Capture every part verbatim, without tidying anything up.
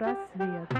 Психпросвет.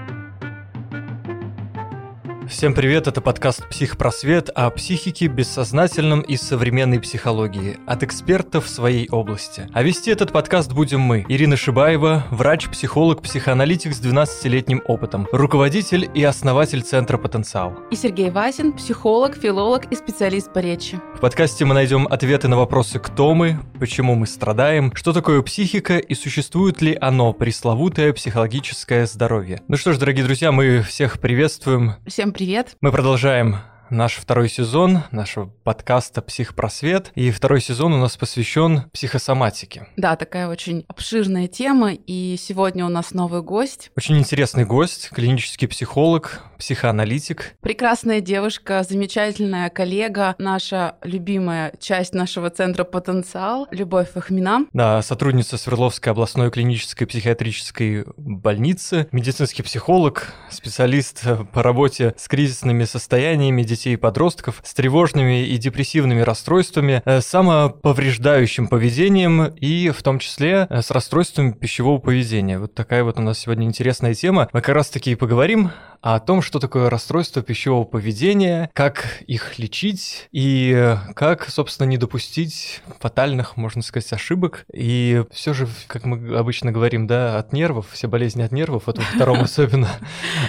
Всем привет, это подкаст «Психпросвет» о психике, бессознательном и современной психологии от экспертов в своей области. А вести этот подкаст будем мы, Ирина Шибаева, врач, психолог, психоаналитик с двенадцатилетним опытом, руководитель и основатель Центра Потенциал. И Сергей Васин, психолог, филолог и специалист по речи. В подкасте мы найдем ответы на вопросы «Кто мы?», «Почему мы страдаем?», «Что такое психика?» и «Существует ли оно, пресловутое психологическое здоровье?». Ну что ж, дорогие друзья, мы всех приветствуем. Всем привет. Привет. Мы продолжаем наш второй сезон нашего подкаста «Психпросвет». И второй сезон у нас посвящен психосоматике. Да, такая очень обширная тема. И сегодня у нас новый гость. Очень интересный гость, клинический психолог, психоаналитик. Прекрасная девушка, замечательная коллега, наша любимая часть нашего центра «Потенциал» Любовь Фахмина. Да, сотрудница Свердловской областной клинической психиатрической больницы, медицинский психолог, специалист по работе с кризисными состояниями детей и подростков, с тревожными и депрессивными расстройствами, самоповреждающим поведением и в том числе с расстройствами пищевого поведения. Вот такая вот у нас сегодня интересная тема. Мы как раз-таки и поговорим о том, что такое расстройство пищевого поведения, как их лечить и как, собственно, не допустить фатальных, можно сказать, ошибок. И все же, как мы обычно говорим, да, от нервов, все болезни от нервов, вот во втором особенно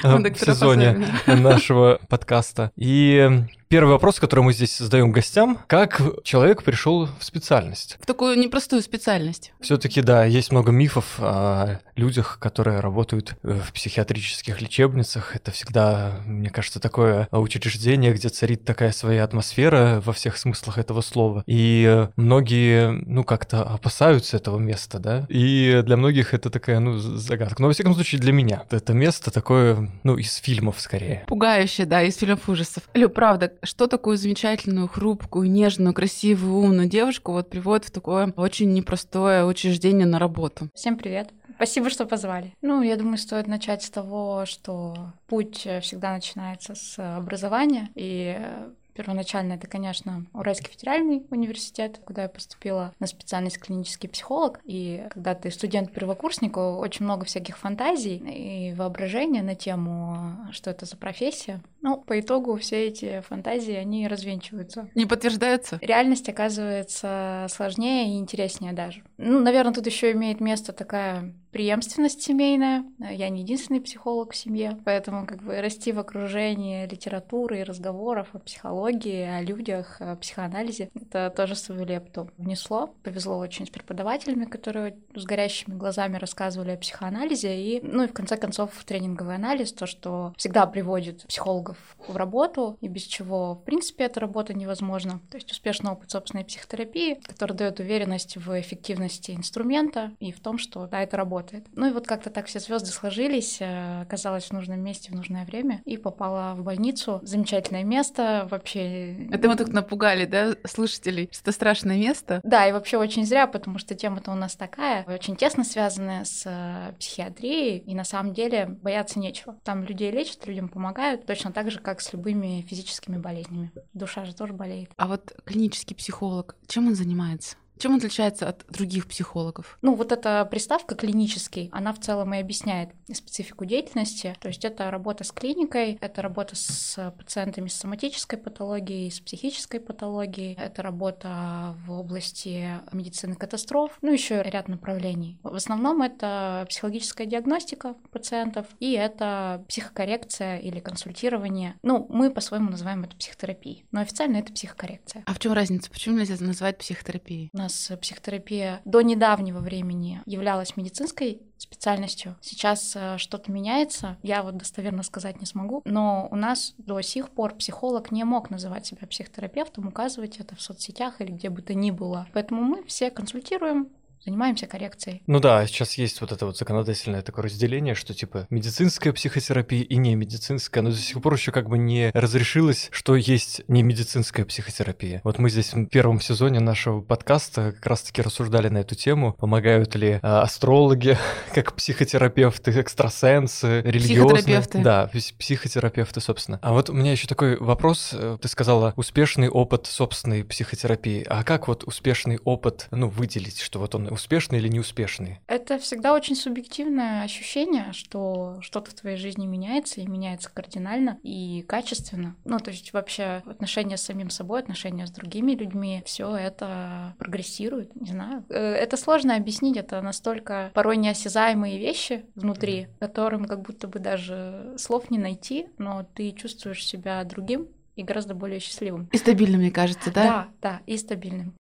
сезоне нашего подкаста. И первый вопрос, который мы здесь задаем гостям: как человек пришел в специальность? В такую непростую специальность. Все-таки, да, есть много мифов о людях, которые работают в психиатрических лечебницах. Это всегда, мне кажется, такое учреждение, где царит такая своя атмосфера во всех смыслах этого слова. И многие, ну, как-то опасаются этого места, да? И для многих это такая, ну, загадка. Но, во всяком случае, для меня это место такое, ну, из фильмов скорее. Пугающее, да, из фильмов ужасов. Лю, правда, что такую замечательную, хрупкую, нежную, красивую, умную девушку вот приводит в такое очень непростое учреждение на работу? Всем привет. Спасибо, что позвали. Ну, я думаю, стоит начать с того, что путь всегда начинается с образования. И первоначально это, конечно, Уральский федеральный университет, куда я поступила на специальность клинический психолог. И когда ты студент-первокурсник, очень много всяких фантазий и воображения на тему, что это за профессия. Ну, по итогу все эти фантазии, они развенчиваются. Не подтверждаются? Реальность оказывается сложнее и интереснее даже. Ну, наверное, тут еще имеет место такая преемственность семейная. Я не единственный психолог в семье, поэтому как бы расти в окружении литературы и разговоров о психологии, о людях, о психоанализе, это тоже свою лепту внесло. Повезло очень с преподавателями, которые с горящими глазами рассказывали о психоанализе, и, ну и в конце концов тренинговый анализ, то, что всегда приводит психологов в работу, и без чего, в принципе, эта работа невозможна. То есть успешный опыт собственной психотерапии, который дает уверенность в эффективности инструмента и в том, что да, это работа. Ну и вот как-то так все звезды сложились, оказалась в нужном месте в нужное время и попала в больницу. Замечательное место, вообще... Это мы тут напугали, да, слушателей? Что страшное место? Да, и вообще очень зря, потому что тема-то у нас такая, очень тесно связанная с психиатрией, и на самом деле бояться нечего. Там людей лечат, людям помогают, точно так же, как с любыми физическими болезнями. Душа же тоже болеет. А вот клинический психолог, чем он занимается? Чем он отличается от других психологов? Ну, вот эта приставка «клинический», она в целом и объясняет специфику деятельности. То есть это работа с клиникой, это работа с пациентами с соматической патологией, с психической патологией, это работа в области медицины катастроф, ну, еще ряд направлений. В основном это психологическая диагностика пациентов и это психокоррекция или консультирование. Ну, мы по-своему называем это психотерапией, но официально это психокоррекция. А в чем разница? Почему нельзя назвать психотерапией? У нас психотерапия до недавнего времени являлась медицинской специальностью. Сейчас что-то меняется, я вот достоверно сказать не смогу, но у нас до сих пор психолог не мог называть себя психотерапевтом, указывать это в соцсетях или где бы то ни было. Поэтому мы все консультируем, занимаемся коррекцией. Ну да, сейчас есть вот это вот законодательное такое разделение, что типа медицинская психотерапия и немедицинская, но до сих пор еще как бы не разрешилось, что есть немедицинская психотерапия. Вот мы здесь в первом сезоне нашего подкаста как раз-таки рассуждали на эту тему, помогают ли астрологи как психотерапевты, экстрасенсы, религиозные. Психотерапевты. Да, психотерапевты, собственно. А вот у меня еще такой вопрос. Ты сказала, успешный опыт собственной психотерапии. А как вот успешный опыт, ну, выделить, что вот он успешный или неуспешный? Это всегда очень субъективное ощущение, что что-то в твоей жизни меняется, и меняется кардинально и качественно. Ну, то есть вообще отношения с самим собой, отношения с другими людьми, все это прогрессирует, не знаю. Это сложно объяснить, это настолько порой неосязаемые вещи внутри, которым как будто бы даже слов не найти, но ты чувствуешь себя другим и гораздо более счастливым. И стабильным, мне кажется, да? Да, да, и стабильным.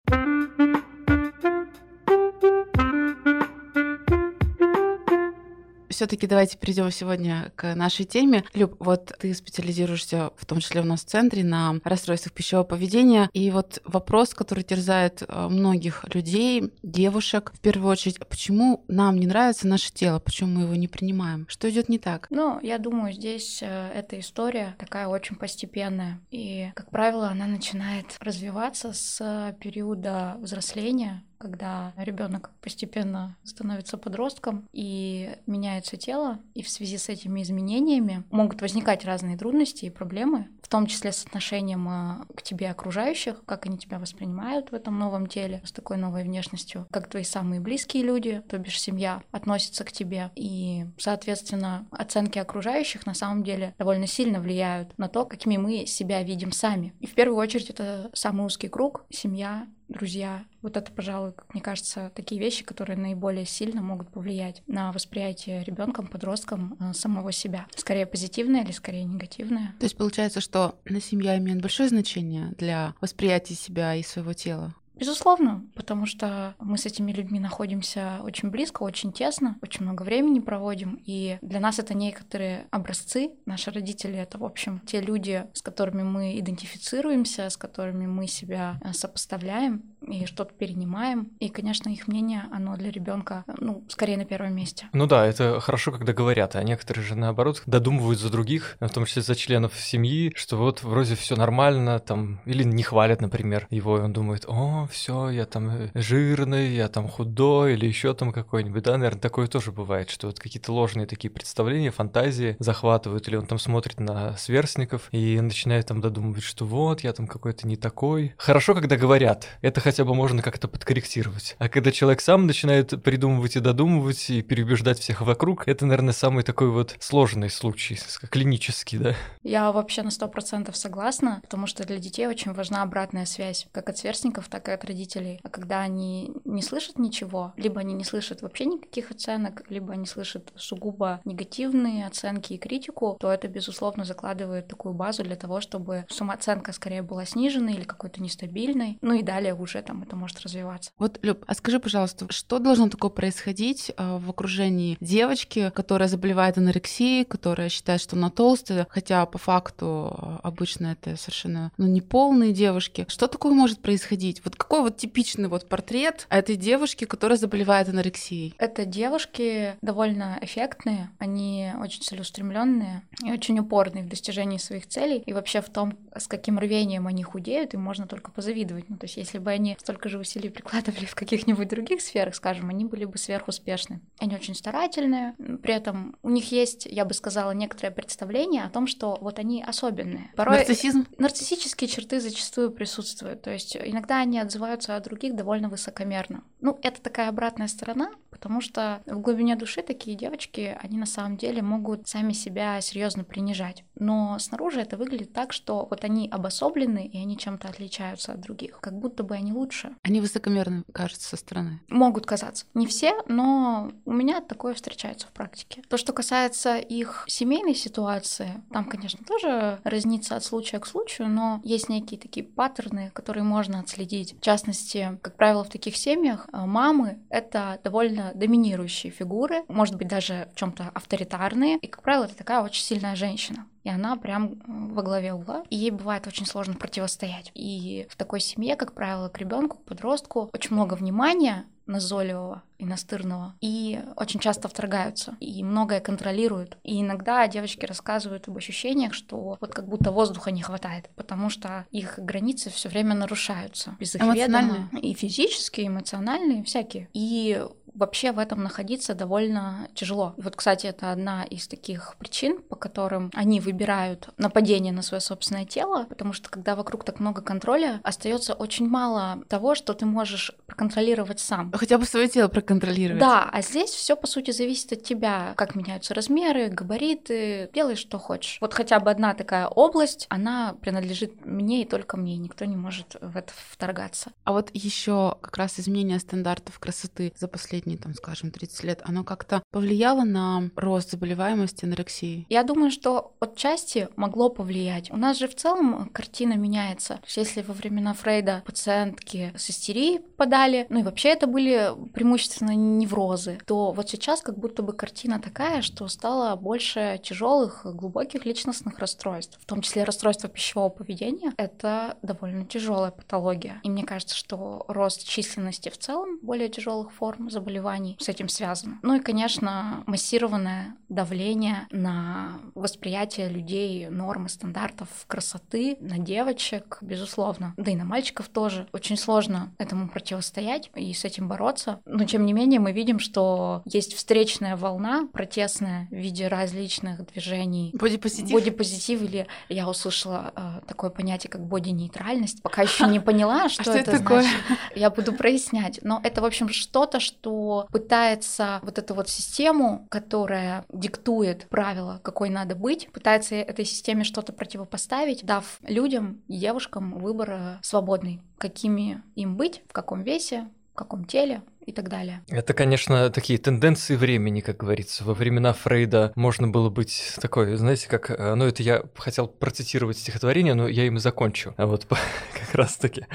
Все-таки давайте перейдем сегодня к нашей теме. Люб, вот ты специализируешься, в том числе у нас в центре, на расстройствах пищевого поведения. И вот вопрос, который терзает многих людей, девушек, в первую очередь, почему нам не нравится наше тело, почему мы его не принимаем, что идет не так? Ну, я думаю, здесь эта история такая очень постепенная. И, как правило, она начинает развиваться с периода взросления, когда ребенок постепенно становится подростком и меняется тело, и в связи с этими изменениями могут возникать разные трудности и проблемы, в том числе с отношением к тебе окружающих, как они тебя воспринимают в этом новом теле, с такой новой внешностью, как твои самые близкие люди, то бишь семья, относятся к тебе. И, соответственно, оценки окружающих на самом деле довольно сильно влияют на то, какими мы себя видим сами. И в первую очередь это самый узкий круг — семья, друзья. Вот это, пожалуй, мне кажется, такие вещи, которые наиболее сильно могут повлиять на восприятие ребенком, подростком самого себя. Скорее позитивное или скорее негативное. То есть получается, что семья имеет большое значение для восприятия себя и своего тела? Безусловно, потому что мы с этими людьми находимся очень близко, очень тесно, очень много времени проводим, и для нас это некоторые образцы. Наши родители — это, в общем, те люди, с которыми мы идентифицируемся, с которыми мы себя сопоставляем и что-то перенимаем. И, конечно, их мнение, оно для ребенка, ну, скорее на первом месте. Ну да, это хорошо, когда говорят, а некоторые же, наоборот, додумывают за других, в том числе за членов семьи, что вот вроде все нормально, там, или не хвалят, например, его, и он думает: о, все, я там жирный, я там худой, или еще там какой-нибудь, да, наверное, такое тоже бывает, что вот какие-то ложные такие представления, фантазии захватывают, или он там смотрит на сверстников и начинает там додумывать, что вот, я там какой-то не такой. Хорошо, когда говорят, это хотя бы можно как-то подкорректировать, а когда человек сам начинает придумывать и додумывать, и переубеждать всех вокруг, это, наверное, самый такой вот сложный случай, клинический, да. Я вообще на сто процентов согласна, потому что для детей очень важна обратная связь, как от сверстников, так и от родителей. А когда они не слышат ничего, либо они не слышат вообще никаких оценок, либо они слышат сугубо негативные оценки и критику, то это, безусловно, закладывает такую базу для того, чтобы самооценка скорее была сниженной или какой-то нестабильной, ну и далее уже там это может развиваться. Вот, Люб, а скажи, пожалуйста, что должно такое происходить в окружении девочки, которая заболевает анорексией, которая считает, что она толстая, хотя по факту обычно это совершенно, ну, неполные девушки. Что такое может происходить? Вот какой вот типичный вот портрет этой девушки, которая заболевает анорексией? Это девушки довольно эффектные, они очень целеустремленные и очень упорные в достижении своих целей и вообще в том, с каким рвением они худеют, им можно только позавидовать. Ну, то есть если бы они столько же усилий прикладывали в каких-нибудь других сферах, скажем, они были бы сверхуспешны. Они очень старательные, при этом у них есть, я бы сказала, некоторое представление о том, что вот они особенные. Порой нарциссизм? Нарциссические черты зачастую присутствуют, то есть иногда они отзываются о других довольно высокомерно. Ну, это такая обратная сторона, потому что в глубине души такие девочки, они на самом деле могут сами себя серьезно принижать. Но снаружи это выглядит так, что вот они обособлены, и они чем-то отличаются от других, как будто бы они лучше. Они высокомерны, кажется, со стороны. Могут казаться. Не все, но у меня такое встречается в практике. То, что касается их семейной ситуации, там, конечно, тоже разнится от случая к случаю, но есть некие такие паттерны, которые можно отследить. В частности, как правило, в таких семьях мамы — это довольно доминирующие фигуры, может быть, даже в чем-то авторитарные, и, как правило, это такая очень сильная женщина. И она прям во главе угла, и ей бывает очень сложно противостоять. И в такой семье, как правило, к ребенку, к подростку очень много внимания назойливого и настырного, и очень часто вторгаются, и многое контролируют. И иногда девочки рассказывают об ощущениях, что вот как будто воздуха не хватает, потому что их границы все время нарушаются без их ведома. И физические, эмоциональные, всякие. И вообще в этом находиться довольно тяжело. И вот, кстати, это одна из таких причин, по которым они выбирают нападение на свое собственное тело, потому что когда вокруг так много контроля, остается очень мало того, что ты можешь проконтролировать сам. Хотя бы свое тело проконтролировать. Да, а здесь все по сути зависит от тебя, как меняются размеры, габариты, делай что хочешь. Вот хотя бы одна такая область, она принадлежит мне и только мне, никто не может в это вторгаться. А вот еще как раз изменение стандартов красоты за последние, там, скажем, тридцать лет, оно как-то повлияло на рост заболеваемости анорексии? Я думаю, что отчасти могло повлиять. У нас же в целом картина меняется. То есть если во времена Фрейда пациентки с истерией попадали, ну и вообще это были преимущественно неврозы, то вот сейчас как будто бы картина такая, что стало больше тяжелых, глубоких личностных расстройств, в том числе расстройства пищевого поведения. Это довольно тяжелая патология. И мне кажется, что рост численности в целом более тяжелых форм заболеваний с этим связан. Ну и, конечно, массированное давление на восприятие людей норм и стандартов красоты, на девочек, безусловно. Да и на мальчиков тоже. Очень сложно этому противостоять и с этим бороться. Но, тем не менее, мы видим, что есть встречная волна протестная в виде различных движений. Бодипозитив. Бодипозитив, или я услышала э, такое понятие, как бодинейтральность. Пока еще не поняла, что это значит. Я буду прояснять. Но это, в общем, что-то, что пытается вот эту вот систему, которая диктует правила, какой надо быть, пытается этой системе что-то противопоставить, дав людям и девушкам выбор свободный, какими им быть, в каком весе, в каком теле и так далее. Это, конечно, такие тенденции времени, как говорится. Во времена Фрейда можно было быть такой, знаете, как... Ну, это я хотел процитировать стихотворение, но я им и закончу. А вот как раз-таки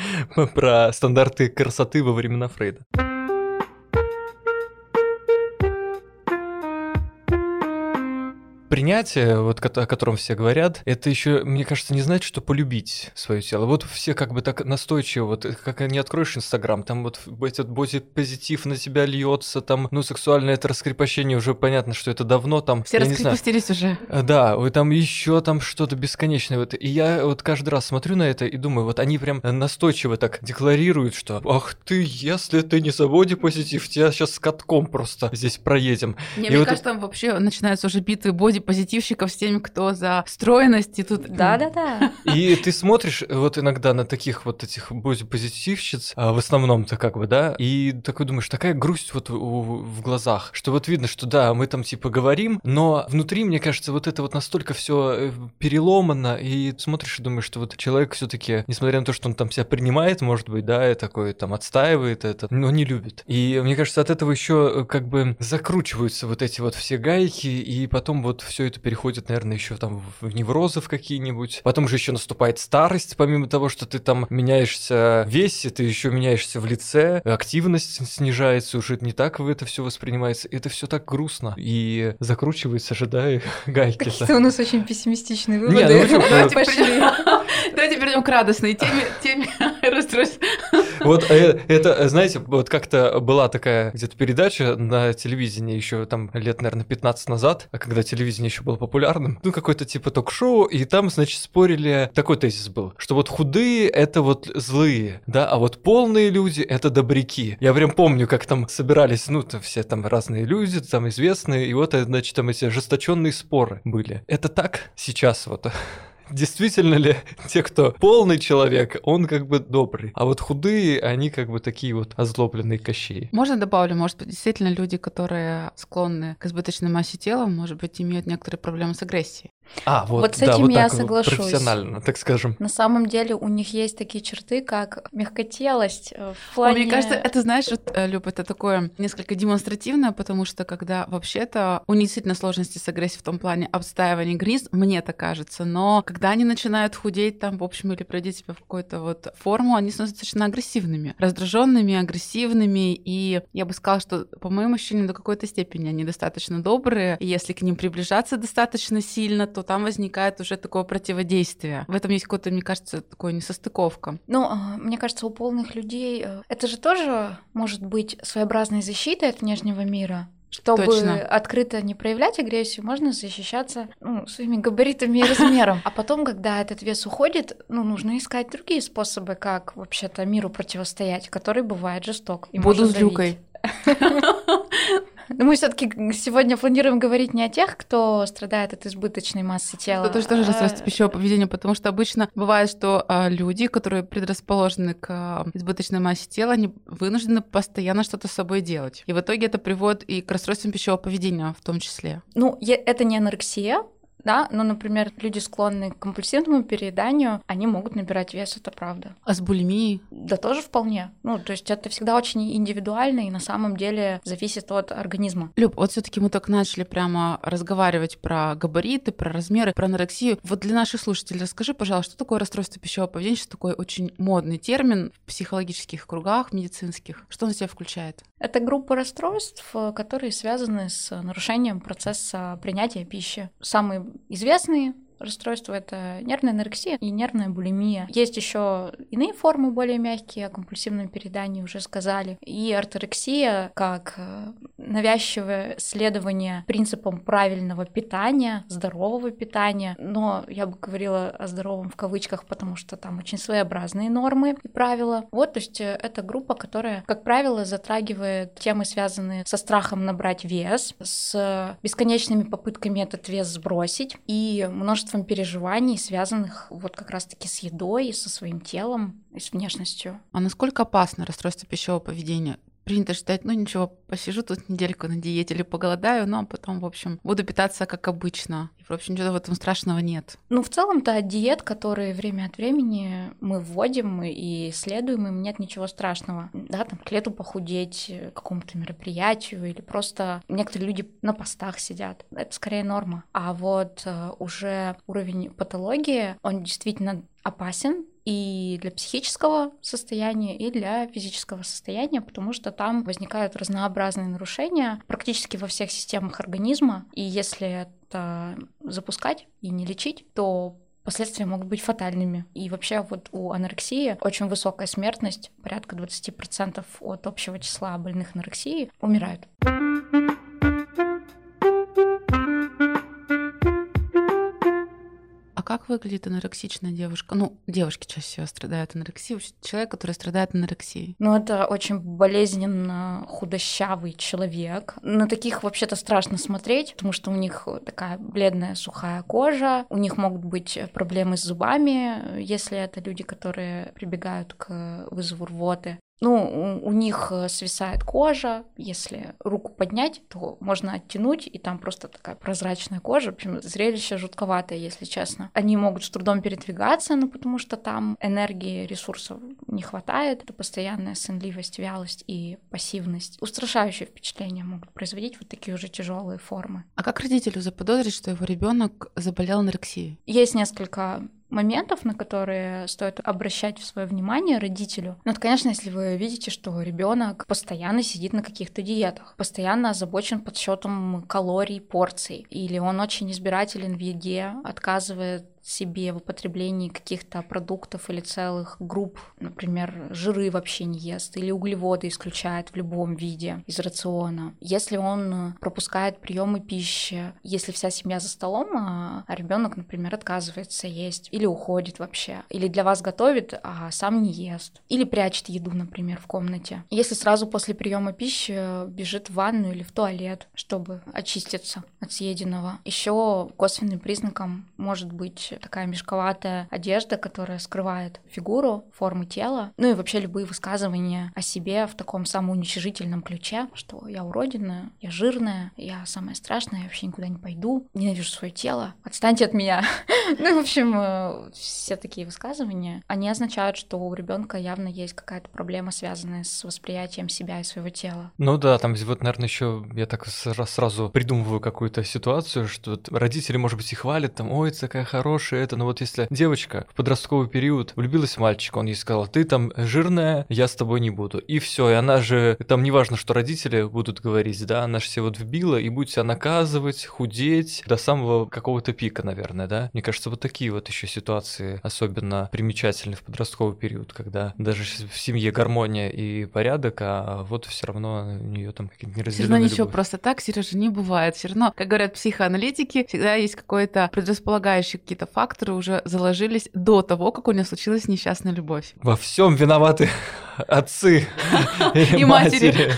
про стандарты красоты во времена Фрейда. Принятие, вот, о котором все говорят, это еще, мне кажется, не значит, что полюбить свое тело. Вот все как бы так настойчиво, вот как не откроешь Инстаграм, там вот этот бодипозитив на тебя льется, там, ну, сексуальное это раскрепощение, уже понятно, что это давно там. Все раскрепостились уже. Да, там еще там что-то бесконечное. Вот. И я вот каждый раз смотрю на это и думаю, вот они прям настойчиво так декларируют, что ах ты, если ты не за бодипозитив, тебя сейчас с катком просто здесь проедем. Не, и мне вот... кажется, там вообще начинаются уже битвы бодипозитив позитивщиков с теми, кто за стройность и тут... Да-да-да. И ты смотришь вот иногда на таких вот этих позитивщиц, в основном-то как бы, да, и такой думаешь, такая грусть вот в глазах, что вот видно, что да, мы там типа говорим, но внутри, мне кажется, вот это вот настолько все переломано, и смотришь и думаешь, что вот человек все-таки, несмотря на то, что он там себя принимает, может быть, да, и такой там отстаивает это, но не любит. И мне кажется, от этого еще как бы закручиваются вот эти вот все гайки, и потом вот все это переходит, наверное, еще там в неврозы какие-нибудь. Потом же еще наступает старость, помимо того, что ты там меняешься в весе, ты еще меняешься в лице, активность снижается, уже не так это все воспринимается. Это все так грустно. И закручивается, ожидая гайки. Какие-то у нас очень пессимистичные выводы. Не, ну, давайте перейдем к радостной теме расстройств. Вот это, знаете, вот как-то была такая где-то передача на телевидении еще там лет, наверное, пятнадцать назад, когда телевидение еще было популярным, ну, какое-то типа ток-шоу, и там, значит, спорили, такой тезис был, что вот худые — это вот злые, да, а вот полные люди — это добряки. Я прям помню, как там собирались, ну, там все там разные люди, там известные, и вот, значит, там эти ожесточенные споры были. Это так сейчас вот... Действительно ли те, кто полный человек, он как бы добрый, а вот худые, они как бы такие вот озлобленные Кощеи? Можно добавлю, может быть, действительно люди, которые склонны к избыточной массе тела, может быть, имеют некоторые проблемы с агрессией. А, вот, вот с да, этим вот я соглашусь. Профессионально, так скажем. На самом деле у них есть такие черты, как мягкотелость в плане... О, мне кажется, это, знаешь, вот, Люб, это такое несколько демонстративное, потому что когда вообще-то у них действительно сложности с агрессией в том плане обстаивания границ, мне так кажется, но когда они начинают худеть там, в общем, или приводить себя в какую-то вот форму, они становятся достаточно агрессивными, раздраженными, агрессивными, и я бы сказала, что, по моим ощущениям, до какой-то степени они достаточно добрые, и если к ним приближаться достаточно сильно, то там возникает уже такое противодействие. В этом есть какое-то, мне кажется, такое несостыковка. Ну, мне кажется, у полных людей это же тоже может быть своеобразной защитой от внешнего мира. Чтобы Точно. открыто не проявлять агрессию, можно защищаться ну, своими габаритами и размером. А потом, когда этот вес уходит, ну, нужно искать другие способы, как вообще-то миру противостоять, который бывает жесток. И Буду с Люкой. Мы все-таки сегодня планируем говорить не о тех, кто страдает от избыточной массы тела. Это тоже расстройство пищевого поведения, потому что обычно бывает, что люди, которые предрасположены к избыточной массе тела, они вынуждены постоянно что-то с собой делать. И в итоге это приводит и к расстройствам пищевого поведения в том числе. Ну, это не анорексия. Да, но, например, люди, склонные к компульсивному перееданию, они могут набирать вес, это правда. А с булимией? Да тоже вполне. Ну, то есть это всегда очень индивидуально и на самом деле зависит от организма. Люб, вот все-таки мы так начали прямо разговаривать про габариты, про размеры, про анорексию. Вот для наших слушателей расскажи, пожалуйста, что такое расстройство пищевого поведения, что такой очень модный термин в психологических кругах, медицинских. Что он в себя включает? Это группа расстройств, которые связаны с нарушением процесса принятия пищи. Самые известные расстройства — это нервная анорексия и нервная булимия. Есть еще иные формы, более мягкие, о компульсивном переедании уже сказали. И орторексия как навязчивое следование принципам правильного питания, здорового питания. Но я бы говорила о здоровом в кавычках, потому что там очень своеобразные нормы и правила. Вот, то есть это группа, которая, как правило, затрагивает темы, связанные со страхом набрать вес, с бесконечными попытками этот вес сбросить и множество переживаний, связанных вот как раз-таки с едой, со своим телом и с внешностью. А насколько опасно расстройство пищевого поведения? Принято считать, ну ничего, посижу тут недельку на диете или поголодаю, но потом, в общем, буду питаться как обычно. И, в общем, ничего в этом страшного нет. Ну, в целом-то от диет, которые время от времени мы вводим и следуем, им нет ничего страшного. Да, там к лету похудеть, к какому-то мероприятию или просто некоторые люди на постах сидят. Это скорее норма. А вот уже уровень патологии, он действительно опасен, и для психического состояния, и для физического состояния, потому что там возникают разнообразные нарушения практически во всех системах организма, и если это запускать и не лечить, то последствия могут быть фатальными. И вообще вот у анорексии очень высокая смертность, порядка двадцать процентов от общего числа больных анорексией умирают. Как выглядит анорексичная девушка? Ну, девушки чаще всего страдают анорексией. Человек, который страдает анорексией. Ну, это очень болезненно худощавый человек. На таких вообще-то страшно смотреть, потому что у них такая бледная, сухая кожа. У них могут быть проблемы с зубами, если это люди, которые прибегают к вызову рвоты. Ну, у, у них свисает кожа, если руку поднять, то можно оттянуть, и там просто такая прозрачная кожа, в общем, зрелище жутковатое, если честно. Они могут с трудом передвигаться, ну, потому что там энергии, ресурсов не хватает, это постоянная сонливость, вялость и пассивность. Устрашающие впечатления могут производить вот такие уже тяжелые формы. А как родителю заподозрить, что его ребенок заболел анорексией? Есть несколько моментов, на которые стоит обращать свое внимание родителю. Ну, это, конечно, если вы видите, что ребенок постоянно сидит на каких-то диетах, постоянно озабочен подсчетом калорий, порций, или он очень избирателен в еде, отказывает себе в употреблении каких-то продуктов или целых групп, например, жиры вообще не ест или углеводы исключает в любом виде из рациона. Если он пропускает приемы пищи, если вся семья за столом, а ребенок, например, отказывается есть или уходит вообще, или для вас готовит, а сам не ест, или прячет еду, например, в комнате. Если сразу после приема пищи бежит в ванную или в туалет, чтобы очиститься от съеденного. Еще косвенным признаком может быть такая мешковатая одежда, которая скрывает фигуру, формы тела, ну и вообще любые высказывания о себе в таком самоуничижительном ключе, что я уродина, я жирная, я самая страшная, я вообще никуда не пойду, ненавижу свое тело, отстаньте от меня. Ну, в общем, все такие высказывания, они означают, что у ребенка явно есть какая-то проблема, связанная с восприятием себя и своего тела. Ну да, там вот, наверное, еще я так сразу придумываю какую-то ситуацию, что родители, может быть, и хвалят, там, ой, такая хорошая, хорошее это, но вот если девочка в подростковый период влюбилась в мальчика, он ей сказал: ты там жирная, я с тобой не буду. И все, и она же, там неважно, что родители будут говорить, да, она же все вот вбила, и будет себя наказывать, худеть до самого какого-то пика, наверное, да. Мне кажется, вот такие вот еще ситуации особенно примечательны в подростковый период, когда даже в семье гармония и порядок, а вот все равно у нее там какие-то неразделенные любовь. Все равно ничего просто так, Сережа, не бывает. Все равно, как говорят психоаналитики, всегда есть какой-то предрасполагающий, какие-то факторы уже заложились до того, как у нее случилась несчастная любовь. Во всем виноваты отцы и матери.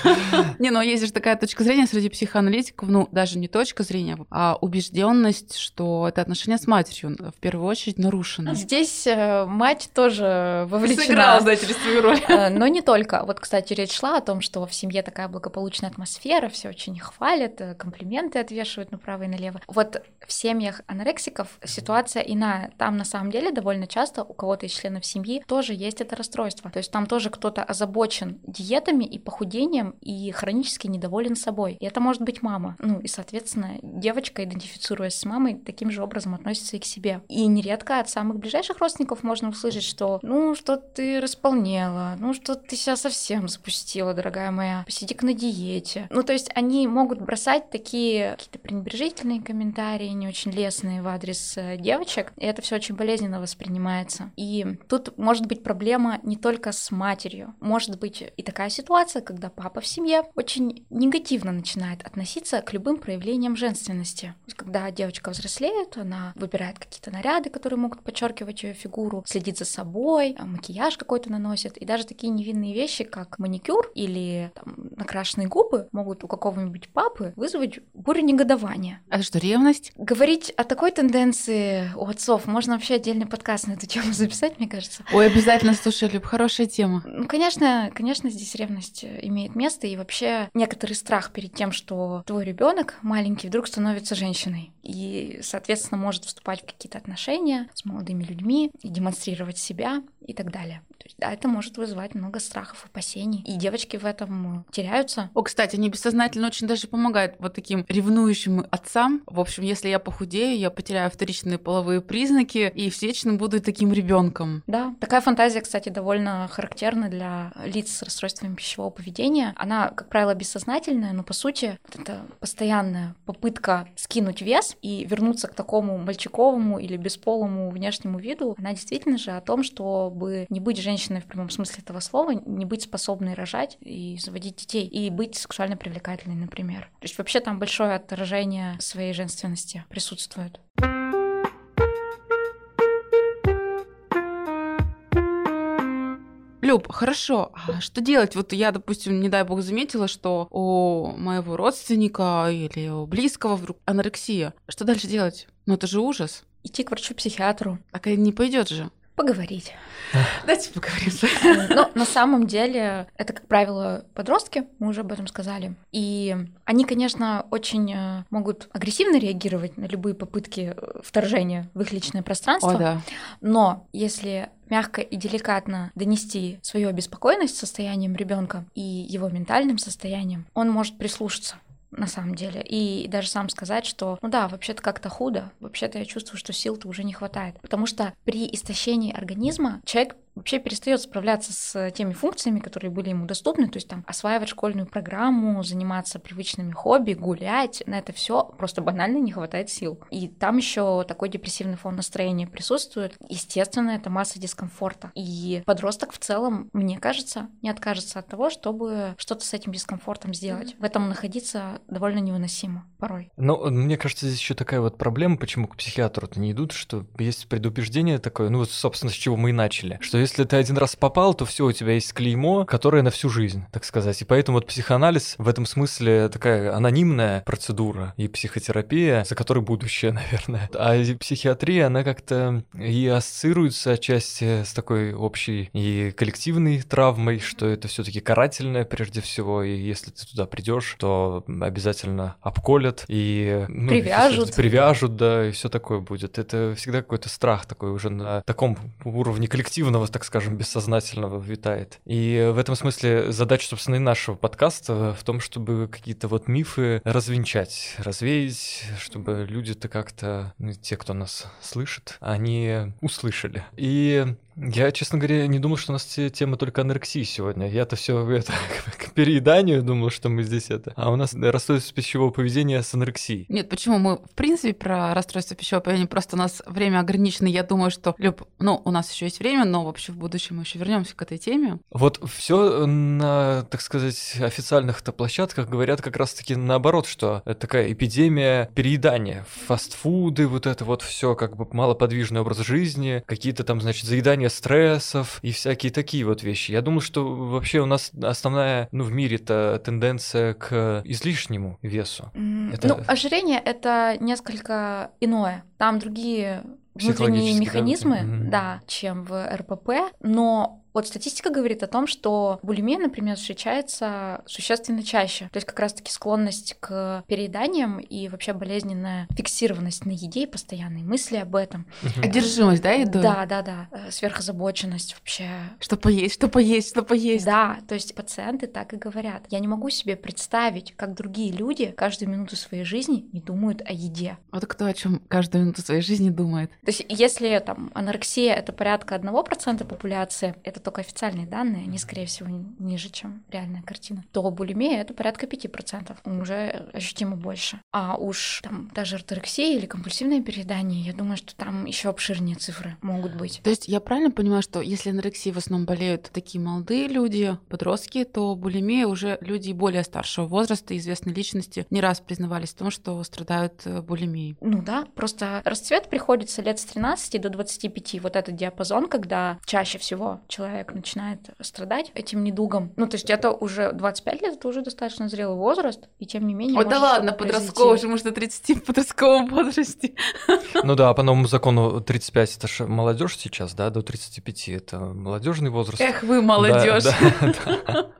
Не, но есть же такая точка зрения среди психоаналитиков, ну, даже не точка зрения, а убежденность, что это отношение с матерью в первую очередь нарушено. Здесь мать тоже вовлечена. Сыграла, знаете ли, свою роль. Но не только. Вот, кстати, речь шла о том, что в семье такая благополучная атмосфера, все очень хвалят, комплименты отвешивают направо и налево. Вот в семьях анорексиков ситуация иная. Там, на самом деле, довольно часто у кого-то из членов семьи тоже есть это расстройство. То есть там тоже кто кто-то озабочен диетами и похудением и хронически недоволен собой. И это может быть мама. Ну и, соответственно, девочка, идентифицируясь с мамой, таким же образом относится и к себе. И нередко от самых ближайших родственников можно услышать, что «ну, что ты располнела, ну, что ты себя совсем запустила, дорогая моя, посиди-ка на диете». Ну, то есть они могут бросать такие какие-то пренебрежительные комментарии, не очень лестные в адрес девочек, и это все очень болезненно воспринимается. И тут может быть проблема не только с матерью, может быть и такая ситуация, когда папа в семье очень негативно начинает относиться к любым проявлениям женственности. Когда девочка взрослеет, она выбирает какие-то наряды, которые могут подчеркивать ее фигуру, следит за собой, макияж какой-то наносит, и даже такие невинные вещи, как маникюр или там, накрашенные губы, могут у какого-нибудь папы вызвать бурю негодования. А что, ревность? Говорить о такой тенденции у отцов можно вообще отдельный подкаст на эту тему записать, мне кажется. Ой, обязательно, слушай, Люб, хорошая тема. Ну, конечно, конечно, здесь ревность имеет место, и вообще некоторый страх перед тем, что твой ребенок маленький вдруг становится женщиной и, соответственно, может вступать в какие-то отношения с молодыми людьми и демонстрировать себя и так далее. То есть, да, это может вызывать много страхов, опасений, и девочки в этом теряются. О, кстати, они бессознательно очень даже помогают вот таким ревнующим отцам. В общем, если я похудею, я потеряю вторичные половые признаки и вечно буду таким ребенком. Да, такая фантазия, кстати, довольно характерна для лиц с расстройствами пищевого поведения. Она, как правило, бессознательная, но, по сути, вот это постоянная попытка скинуть вес и вернуться к такому мальчиковому или бесполому внешнему виду, она действительно же о том, чтобы не быть женщиной в прямом смысле этого слова, не быть способной рожать и заводить детей, и быть сексуально привлекательной, например. То есть вообще там большое отражение своей женственности присутствует. Люб, хорошо, а что делать? Вот я, допустим, не дай бог заметила, что у моего родственника или у близкого вдруг анорексия. Что дальше делать? Ну это же ужас. Идти к врачу-психиатру. Так не пойдет же. Поговорить. Давайте поговорим. Но на самом деле это, как правило, подростки, мы уже об этом сказали. И они, конечно, очень могут агрессивно реагировать на любые попытки вторжения в их личное пространство. О, да. Но если мягко и деликатно донести свою обеспокоенность состоянием ребенка и его ментальным состоянием, он может прислушаться. На самом деле, и даже сам сказать, что ну да, вообще-то как-то худо, вообще-то я чувствую, что сил-то уже не хватает, потому что при истощении организма человек вообще перестает справляться с теми функциями, которые были ему доступны, то есть там осваивать школьную программу, заниматься привычными хобби, гулять, на это все просто банально не хватает сил. И там еще такой депрессивный фон настроения присутствует. Естественно, это масса дискомфорта. И подросток в целом, мне кажется, не откажется от того, чтобы что-то с этим дискомфортом сделать. Mm-hmm. В этом находиться довольно невыносимо порой. Но мне кажется, здесь еще такая вот проблема, почему к психиатру-то не идут, что есть предубеждение такое, ну вот, собственно, с чего мы и начали, что если ты один раз попал, то все, у тебя есть клеймо, которое на всю жизнь, так сказать. И поэтому вот психоанализ в этом смысле такая анонимная процедура и психотерапия, за которой будущее, наверное. А психиатрия, она как-то и ассоциируется отчасти с такой общей и коллективной травмой, что это все-таки карательное прежде всего, и если ты туда придешь, то обязательно обколят и ну, привяжут. привяжут, да, и все такое будет. Это всегда какой-то страх такой уже на таком уровне коллективного, так скажем, бессознательного витает. И в этом смысле задача, собственно, и нашего подкаста в том, чтобы какие-то вот мифы развенчать, развеять, чтобы люди-то как-то, те, кто нас слышит, они услышали. И... Я, честно говоря, не думал, что у нас тема только анорексии сегодня. Я-то все это к перееданию думал, что мы здесь это. А у нас расстройство пищевого поведения с анорексией. Нет, почему мы, в принципе, про расстройство пищевого поведения, просто у нас время ограничено. Я думаю, что, Люб, ну, у нас еще есть время, но вообще в будущем мы еще вернемся к этой теме. Вот все на, так сказать, официальных-то площадках говорят как раз-таки наоборот, что это такая эпидемия переедания. Фастфуды, вот это вот все, как бы малоподвижный образ жизни, какие-то там, значит, заедания стрессов и всякие такие вот вещи. Я думаю, что вообще у нас основная, ну, в мире-то тенденция к излишнему весу. Mm, это... Ну, ожирение — это несколько иное. Там другие внутренние механизмы, да, да, чем в эр пэ пэ, но вот статистика говорит о том, что булимия, например, встречается существенно чаще. То есть как раз-таки склонность к перееданиям и вообще болезненная фиксированность на еде и постоянные мысли об этом. Одержимость, да, едой? Да, да, да. Сверхозабоченность вообще. Что поесть, что поесть, что поесть. Да, то есть пациенты так и говорят. Я не могу себе представить, как другие люди каждую минуту своей жизни не думают о еде. Вот кто о чем каждую минуту своей жизни думает? То есть если там анорексия — это порядка одного процента популяции, это только официальные данные, они, скорее всего, ниже, чем реальная картина, то булимия — это порядка пяти процентов, уже ощутимо больше. А уж там даже орторексия или компульсивное переедание, я думаю, что там еще обширнее цифры могут быть. То есть я правильно понимаю, что если анорексией в основном болеют такие молодые люди, подростки, то булимия уже люди более старшего возраста, известные личности не раз признавались в том, что страдают булимией. Ну да, просто расцвет приходится лет с тринадцати до двадцати пяти, вот этот диапазон, когда чаще всего человек человек начинает страдать этим недугом. Ну, то есть это уже двадцать пять лет, это уже достаточно зрелый возраст, и тем не менее... Ой, да ладно, подростковый же, может, до тридцати в подростковом возрасте. Ну да, по новому закону тридцать пять это же молодежь сейчас, да, до тридцати пяти это молодежный возраст. Эх, вы молодежь. Да, да, да.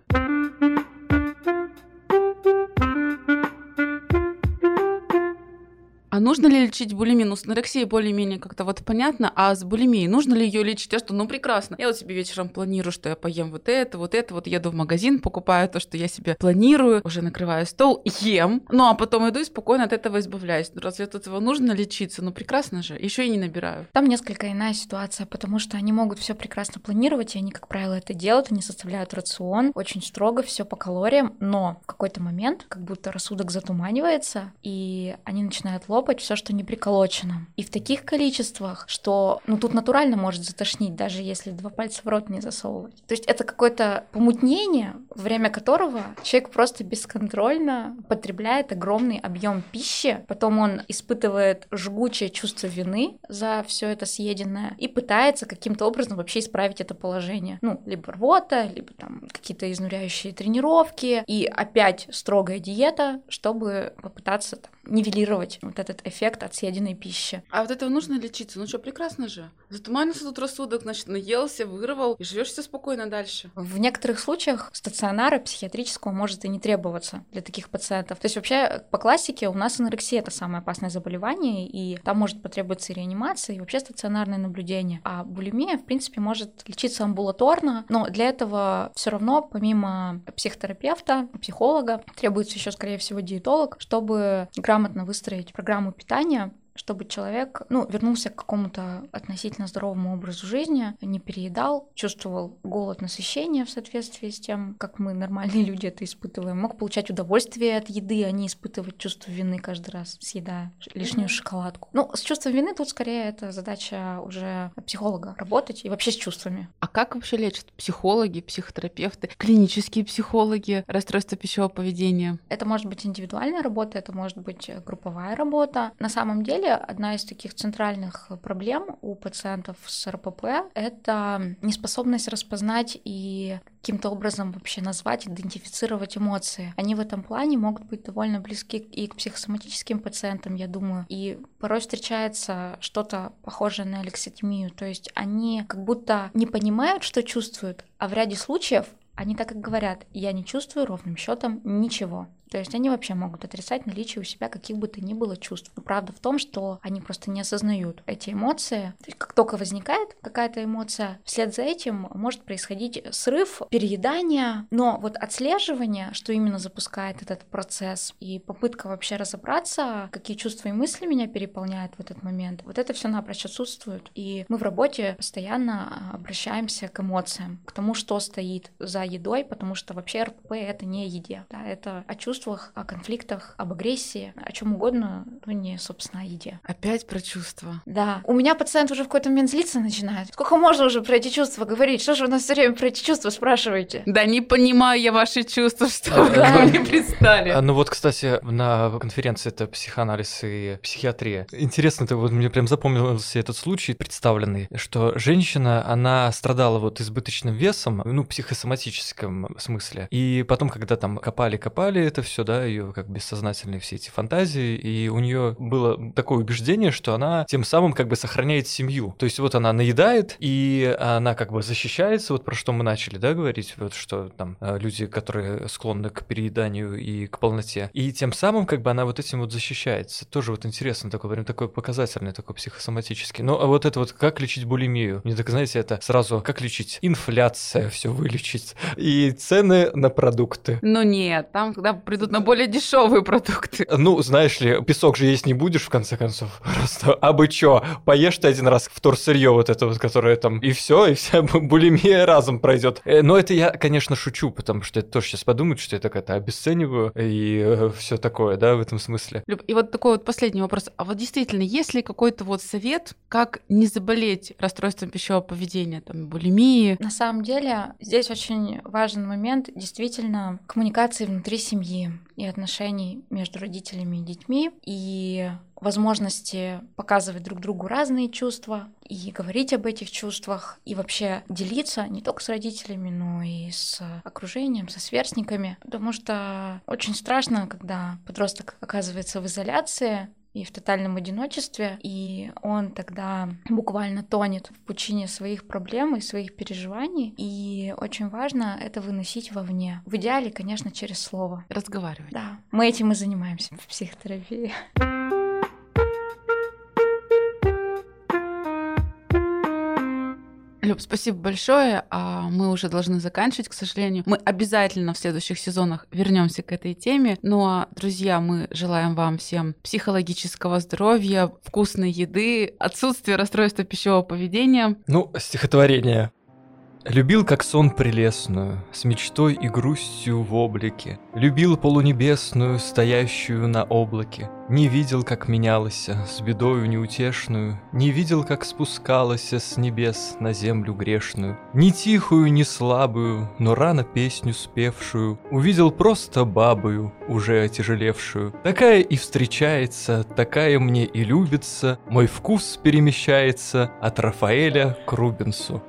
А нужно ли лечить булимию? Ну, с анорексией более-менее как-то вот понятно, а с булимией нужно ли ее лечить? А что, ну прекрасно. Я вот себе вечером планирую, что я поем вот это, вот это, вот еду в магазин, покупаю то, что я себе планирую, уже накрываю стол, ем, ну а потом иду и спокойно от этого избавляюсь. Ну разве от этого нужно лечиться? Ну прекрасно же, еще и не набираю. Там несколько иная ситуация, потому что они могут все прекрасно планировать, и они, как правило, это делают, они составляют рацион, очень строго, все по калориям, но в какой-то момент как будто рассудок затуманивается, и они начинают лопать все, что не приколочено. И в таких количествах, что, ну, тут натурально может затошнить, даже если два пальца в рот не засовывать. То есть это какое-то помутнение, во время которого человек просто бесконтрольно потребляет огромный объем пищи, потом он испытывает жгучее чувство вины за все это съеденное и пытается каким-то образом вообще исправить это положение. Ну, либо рвота, либо там какие-то изнуряющие тренировки, и опять строгая диета, чтобы попытаться там нивелировать вот этот эффект от съеденной пищи. А вот этого нужно лечиться? Ну что, прекрасно же. Затуманился тут рассудок, значит, наелся, вырвал, и живешь все спокойно дальше. В некоторых случаях стационара психиатрического может и не требоваться для таких пациентов. То есть вообще по классике у нас анорексия — это самое опасное заболевание, и там может потребоваться и реанимация, и вообще стационарное наблюдение. А булимия, в принципе, может лечиться амбулаторно, но для этого все равно помимо психотерапевта, психолога, требуется еще, скорее всего, диетолог, чтобы грамотно выстроить программу питания, чтобы человек, ну, вернулся к какому-то относительно здоровому образу жизни, не переедал, чувствовал голод, насыщение в соответствии с тем, как мы, нормальные люди, это испытываем, мог получать удовольствие от еды, а не испытывать чувство вины каждый раз, съедая лишнюю шоколадку. Ну, с чувством вины тут скорее это задача уже психолога работать и вообще с чувствами. А как вообще лечат психологи, психотерапевты, клинические психологи расстройства пищевого поведения? Это может быть индивидуальная работа, это может быть групповая работа. На самом деле одна из таких центральных проблем у пациентов с эр пэ пэ — это неспособность распознать и каким-то образом вообще назвать, идентифицировать эмоции. Они в этом плане могут быть довольно близки и к психосоматическим пациентам, я думаю. И порой встречается что-то похожее на алекситимию. То есть они как будто не понимают, что чувствуют, а в ряде случаев они так и говорят: я не чувствую ровным счетом ничего. То есть они вообще могут отрицать наличие у себя каких бы то ни было чувств. Но правда в том, что они просто не осознают эти эмоции. То есть как только возникает какая-то эмоция, вслед за этим может происходить срыв, переедание. Но вот отслеживание, что именно запускает этот процесс, и попытка вообще разобраться, какие чувства и мысли меня переполняют в этот момент, вот это все напрочь отсутствует. И мы в работе постоянно обращаемся к эмоциям, к тому, что стоит за едой, потому что вообще РПП — это не о еде, да, это о чувствах, о конфликтах, об агрессии, о чем угодно, но не, собственно, о еде. Опять про чувства. Да. У меня пациент уже в какой-то момент злиться начинает. Сколько можно уже про эти чувства говорить? Что же вы нас все время про эти чувства спрашиваете? Да не понимаю я ваши чувства, что вы ко мне пристали. Ну вот, кстати, на конференции это психоанализ и психиатрия. Интересно, это вот мне прям запомнился этот случай представленный, что женщина, она страдала вот избыточным весом, ну, психосоматическом смысле. И потом, когда там копали-копали это все, да, ее как бессознательные все эти фантазии, и у нее было такое убеждение, что она тем самым как бы сохраняет семью. То есть вот она наедает, и она как бы защищается, вот про что мы начали, да, говорить, вот что там люди, которые склонны к перееданию и к полноте, и тем самым как бы она вот этим вот защищается. Тоже вот интересно, такой, прям такой показательный, такой психосоматический. Ну, а вот это вот как лечить булимию? Мне так, знаете, это сразу как лечить? Инфляция все вылечить и цены на продукты. Ну нет, там, когда придут на более дешевые продукты. Ну, знаешь ли, песок же есть не будешь, в конце концов. Просто, а бы чё, поешь ты один раз вторсырьё вот это вот, которое там, и все, и вся булимия разом пройдет. Но это я, конечно, шучу, потому что это тоже сейчас подумают, что я так это обесцениваю и все такое, да, в этом смысле. Люб, и вот такой вот последний вопрос. А вот действительно, есть ли какой-то вот совет, как не заболеть расстройством пищевого поведения, там, булимии? На самом деле, здесь очень важен момент, действительно, коммуникации внутри семьи и отношений между родителями и детьми, и возможности показывать друг другу разные чувства и говорить об этих чувствах, и вообще делиться не только с родителями, но и с окружением, со сверстниками, потому что очень страшно, когда подросток оказывается в изоляции и в тотальном одиночестве, и он тогда буквально тонет в пучине своих проблем и своих переживаний, и очень важно это выносить вовне. В идеале, конечно, через слово. Разговаривать. Да. Мы этим и занимаемся в психотерапии. Люб, спасибо большое. Мы уже должны заканчивать, к сожалению. Мы обязательно в следующих сезонах вернемся к этой теме. Ну а, друзья, мы желаем вам всем психологического здоровья, вкусной еды, отсутствия расстройства пищевого поведения. Ну, стихотворение. Любил, как сон прелестную, с мечтой и грустью в облике. Любил полунебесную, стоящую на облаке. Не видел, как менялась, с бедою неутешную. Не видел, как спускалась с небес на землю грешную. Ни тихую, ни слабую, но рано песню спевшую. Увидел просто бабою, уже отяжелевшую. Такая и встречается, такая мне и любится. Мой вкус перемещается от Рафаэля к Рубенсу.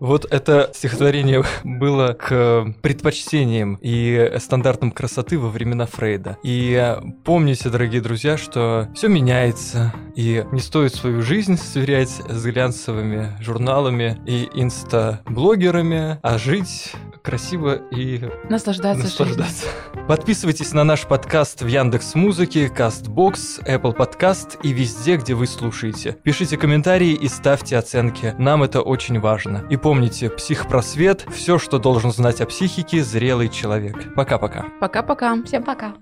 Вот это стихотворение было к предпочтениям и стандартам красоты во времена Фрейда. И помните, дорогие друзья, что все меняется, и не стоит свою жизнь сверять с глянцевыми журналами и инстаблогерами, а жить красиво и наслаждаться. наслаждаться. Подписывайтесь на наш подкаст в Яндекс.Музыке, Castbox, Apple Podcast и везде, где вы слушаете. Пишите комментарии и ставьте оценки, нам это очень важно. И помните, психпросвет, все, что должен знать о психике зрелый человек. Пока-пока. Пока-пока. Всем пока.